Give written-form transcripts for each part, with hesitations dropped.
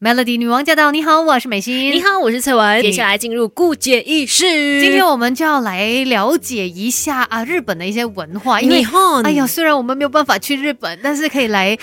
Melody 女王驾到！你好，我是美心。你好，我是翠文。接下来进入固解意识，今天我们就要来了解一下日本的一些文化。因为哎呀，虽然我们没有办法去日本，但是可以来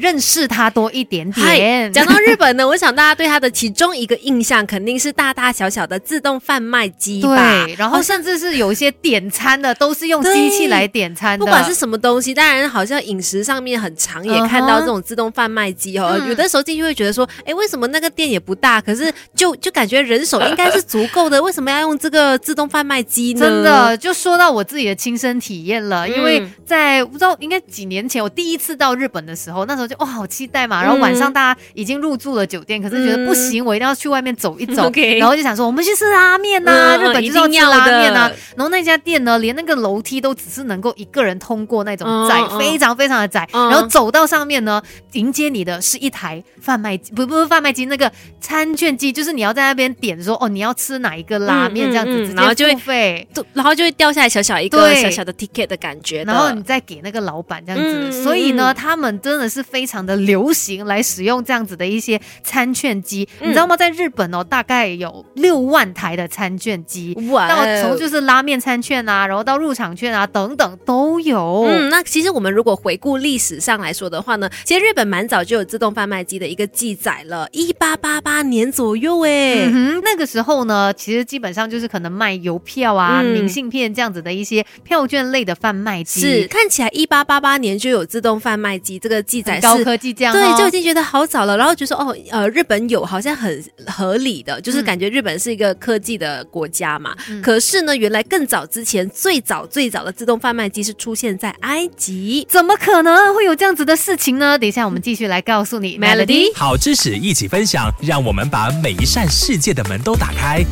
认识它多一点点。讲到日本呢，我想大家对它的其中一个印象肯定是大大小小的自动贩卖机吧。对，然后甚至是有一些点餐的都是用机器来点餐的，不管是什么东西。当然，好像饮食上面很常也看到这种自动贩卖机哦。有的时候进去会觉得说，哎，为什么那个店也不大，可是就感觉人手应该是足够的，为什么要用这个自动贩卖机呢？真的，就说到我自己的亲身体验了，因为在不知道应该几年前我第一次到日本的时候，那时候就哇好期待嘛，然后晚上大家已经入住了酒店，可是觉得不行，我一定要去外面走一走，然后就想说我们去吃拉面啊，日本就是要吃拉面啊。然后那家店呢，连那个楼梯都只是能够一个人通过那种窄，非常非常的窄，然后走到上面呢，迎接你的是一台贩卖机，不是贩卖机，那个餐券机，就是你要在那边点说哦，你要吃哪一个拉面这样子，直接付费，然后就会掉下来小小一个小小的 ticket 的感觉的，然后你再给那个老板这样子。所以呢，他们真的是非常的流行来使用这样子的一些餐券机，你知道吗？在日本哦，大概有6万台的餐券机，到从就是拉面餐券啊，然后到入场券啊等等都有。那其实我们如果回顾历史上来说的话呢，其实日本蛮早就有自动贩卖机的一个记载了。1888年左右哎，那个时候呢，其实基本上就是可能卖邮票啊、明信片这样子的一些票券类的贩卖机。是，看起来1888年就有自动贩卖机这个记载，高科技这样，对，就已经觉得好早了。然后就说哦，日本有好像很合理的，就是感觉日本是一个科技的国家嘛。可是呢，原来更早之前，最早的自动贩卖机是出现在埃及，怎么可能会有这样子的事情呢？等一下我们继续来告诉你 ，Melody 好知识。一起分享，让我们把每一扇世界的门都打开。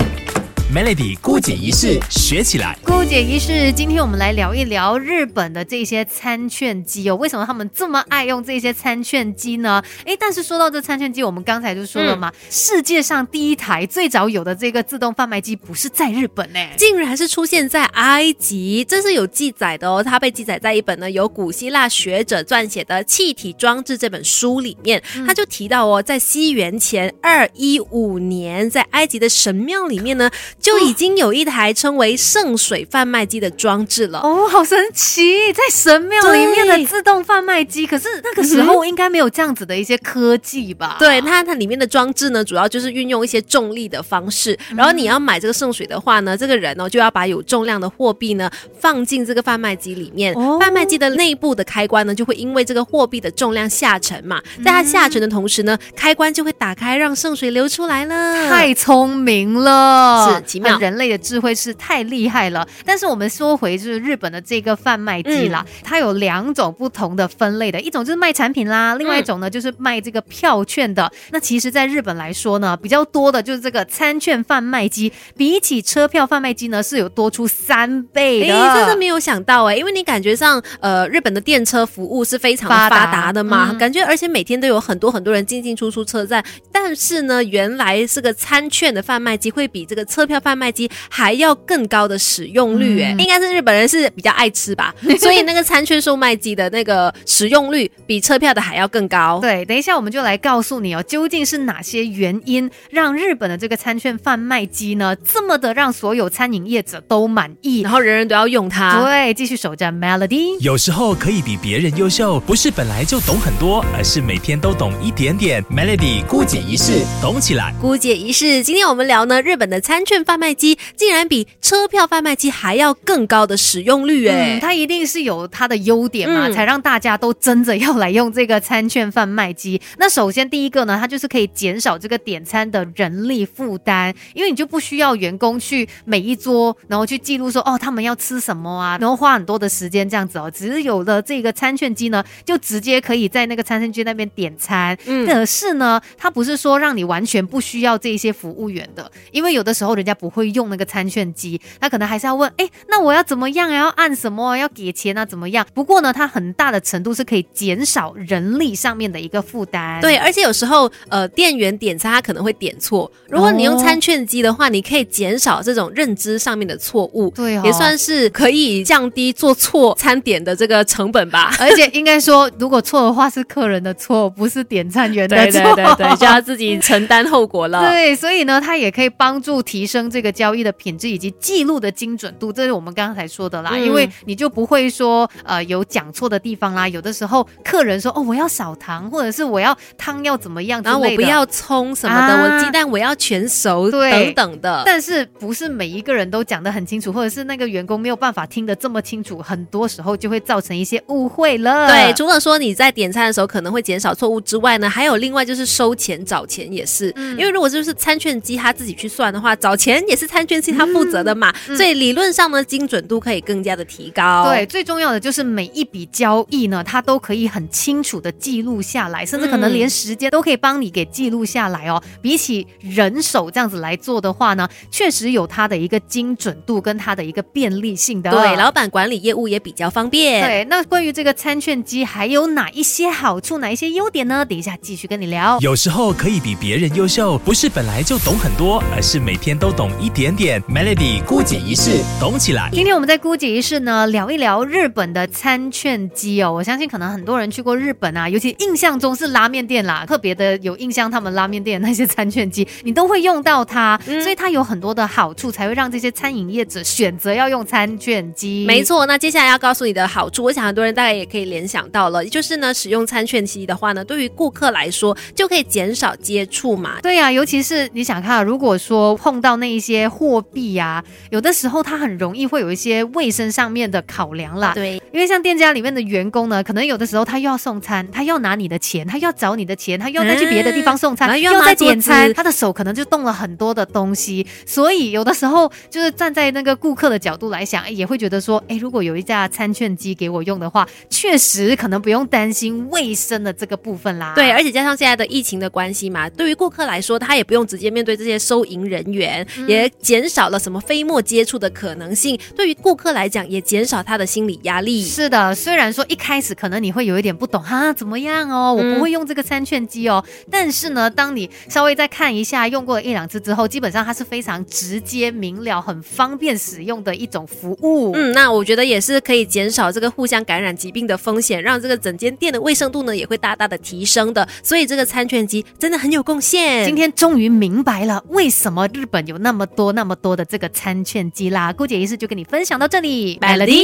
Melody 姑姐仪式，学起来。姑姐仪式，今天我们来聊一聊日本的这些餐券机哦，为什么他们这么爱用这些餐券机呢？但是说到这餐券机，我们刚才就说了嘛，世界上第一台最早有的这个自动贩卖机不是在日本竟然是出现在埃及，这是有记载的哦。它被记载在一本呢由古希腊学者撰写的《气体装置》这本书里面，他就提到哦，在西元前215年，在埃及的神庙里面呢，就已经有一台称为圣水贩卖机的装置了。哦，好神奇，在神庙里面的自动贩卖机，可是那个时候应该没有这样子的一些科技吧？对，它里面的装置呢，主要就是运用一些重力的方式，然后你要买这个圣水的话呢，这个人就要把有重量的货币呢放进这个贩卖机里面，贩卖机的内部的开关呢就会因为这个货币的重量下沉嘛，在它下沉的同时呢，开关就会打开，让圣水流出来了。太聪明了，是。人类的智慧是太厉害了。但是我们说回就是日本的这个贩卖机啦，它有2种不同的分类的，一种就是卖产品啦，另外一种呢就是卖这个票券的。那其实在日本来说呢，比较多的就是这个餐券贩卖机，比起车票贩卖机呢是有多出3倍的。真的没有想到因为你感觉上日本的电车服务是非常发达的嘛，感觉而且每天都有很多人进进出出车站，但是呢原来这个餐券的贩卖机会比这个车票贩卖机还要更高的使用率应该是日本人是比较爱吃吧所以那个餐券售卖机的那个使用率比车票的还要更高。对，等一下我们就来告诉你究竟是哪些原因让日本的这个餐券贩卖机呢这么的让所有餐饮业者都满意，然后人人都要用它。对，继续守着 Melody。 有时候可以比别人优秀，不是本来就懂很多，而是每天都懂一点点。 Melody 姑姐仪式，懂起来。姑姐仪式，今天我们聊呢日本的餐券贩卖机竟然比车票贩卖机还要更高的使用率它一定是有它的优点嘛才让大家都真的要来用这个餐券贩卖机。那首先第一个呢，它就是可以减少这个点餐的人力负担，因为你就不需要员工去每一桌然后去记录说哦他们要吃什么啊，然后花很多的时间这样子只是有了这个餐券机呢，就直接可以在那个餐券机那边点餐可是呢它不是说让你完全不需要这些服务员的，因为有的时候人家家不会用那个参券机，他可能还是要问，那我要怎么样啊，要按什么，要给钱啊，怎么样？不过呢，它很大的程度是可以减少人力上面的一个负担。对，而且有时候店员点餐他可能会点错，如果你用参券机的话，你可以减少这种认知上面的错误。对，也算是可以降低做错餐点的这个成本吧。而且应该说，如果错的话是客人的错，不是点餐员的错。对对对对，就要自己承担后果了。对，所以呢，它也可以帮助提升这个交易的品质以及记录的精准度，这是我们刚才说的啦。因为你就不会说有讲错的地方啦。有的时候客人说我要少糖，或者是我要汤要怎么样之类的，然后我不要葱什么的，我鸡蛋我要全熟等等的。但是不是每一个人都讲得很清楚，或者是那个员工没有办法听得这么清楚，很多时候就会造成一些误会了。对，除了说你在点餐的时候可能会减少错误之外呢，还有另外就是收钱找钱也是，因为如果就是餐券机他自己去算的话，找钱也是餐券机他负责的嘛，所以理论上呢精准度可以更加的提高。对，最重要的就是每一笔交易呢，它都可以很清楚的记录下来，甚至可能连时间都可以帮你给记录下来哦。比起人手这样子来做的话呢，确实有它的一个精准度跟它的一个便利性的。对，老板管理业务也比较方便。对，那关于这个餐券机还有哪一些好处，哪一些优点呢？等一下继续跟你聊。有时候可以比别人优秀，不是本来就懂很多，而是每天都懂一点点。 Melody 姑姐一世，懂起来。今天我们在姑姐一世呢聊一聊日本的餐券机哦。我相信可能很多人去过日本啊，尤其印象中是拉面店啦，特别的有印象，他们拉面店那些餐券机你都会用到它，所以它有很多的好处，才会让这些餐饮业者选择要用餐券机。没错，那接下来要告诉你的好处，我想很多人大概也可以联想到了，就是呢使用餐券机的话呢，对于顾客来说就可以减少接触嘛。对啊，尤其是你想看，如果说碰到那一些货币啊，有的时候它很容易会有一些卫生上面的考量啦。对，因为像店家里面的员工呢，可能有的时候他又要送餐，他又要拿你的钱，他又要找你的钱，他又要再去别的地方送餐，又要再点餐，他的手可能就动了很多的东西。所以有的时候就是站在那个顾客的角度来想，也会觉得说如果有一架餐券机给我用的话，确实可能不用担心卫生的这个部分啦。对，而且加上现在的疫情的关系嘛，对于顾客来说他也不用直接面对这些收银人员，也减少了什么飞沫接触的可能性，对于顾客来讲也减少他的心理压力。是的，虽然说一开始可能你会有一点不懂哈，怎么样哦，我不会用这个餐券机哦，但是呢当你稍微再看一下，用过一两次之后，基本上它是非常直接明了，很方便使用的一种服务。那我觉得也是可以减少这个互相感染疾病的风险，让这个整间店的卫生度呢也会大大的提升的，所以这个餐券机真的很有贡献。今天终于明白了为什么日本有那么多的这个餐券机啦。姑姐一世就跟你分享到这里，Melody。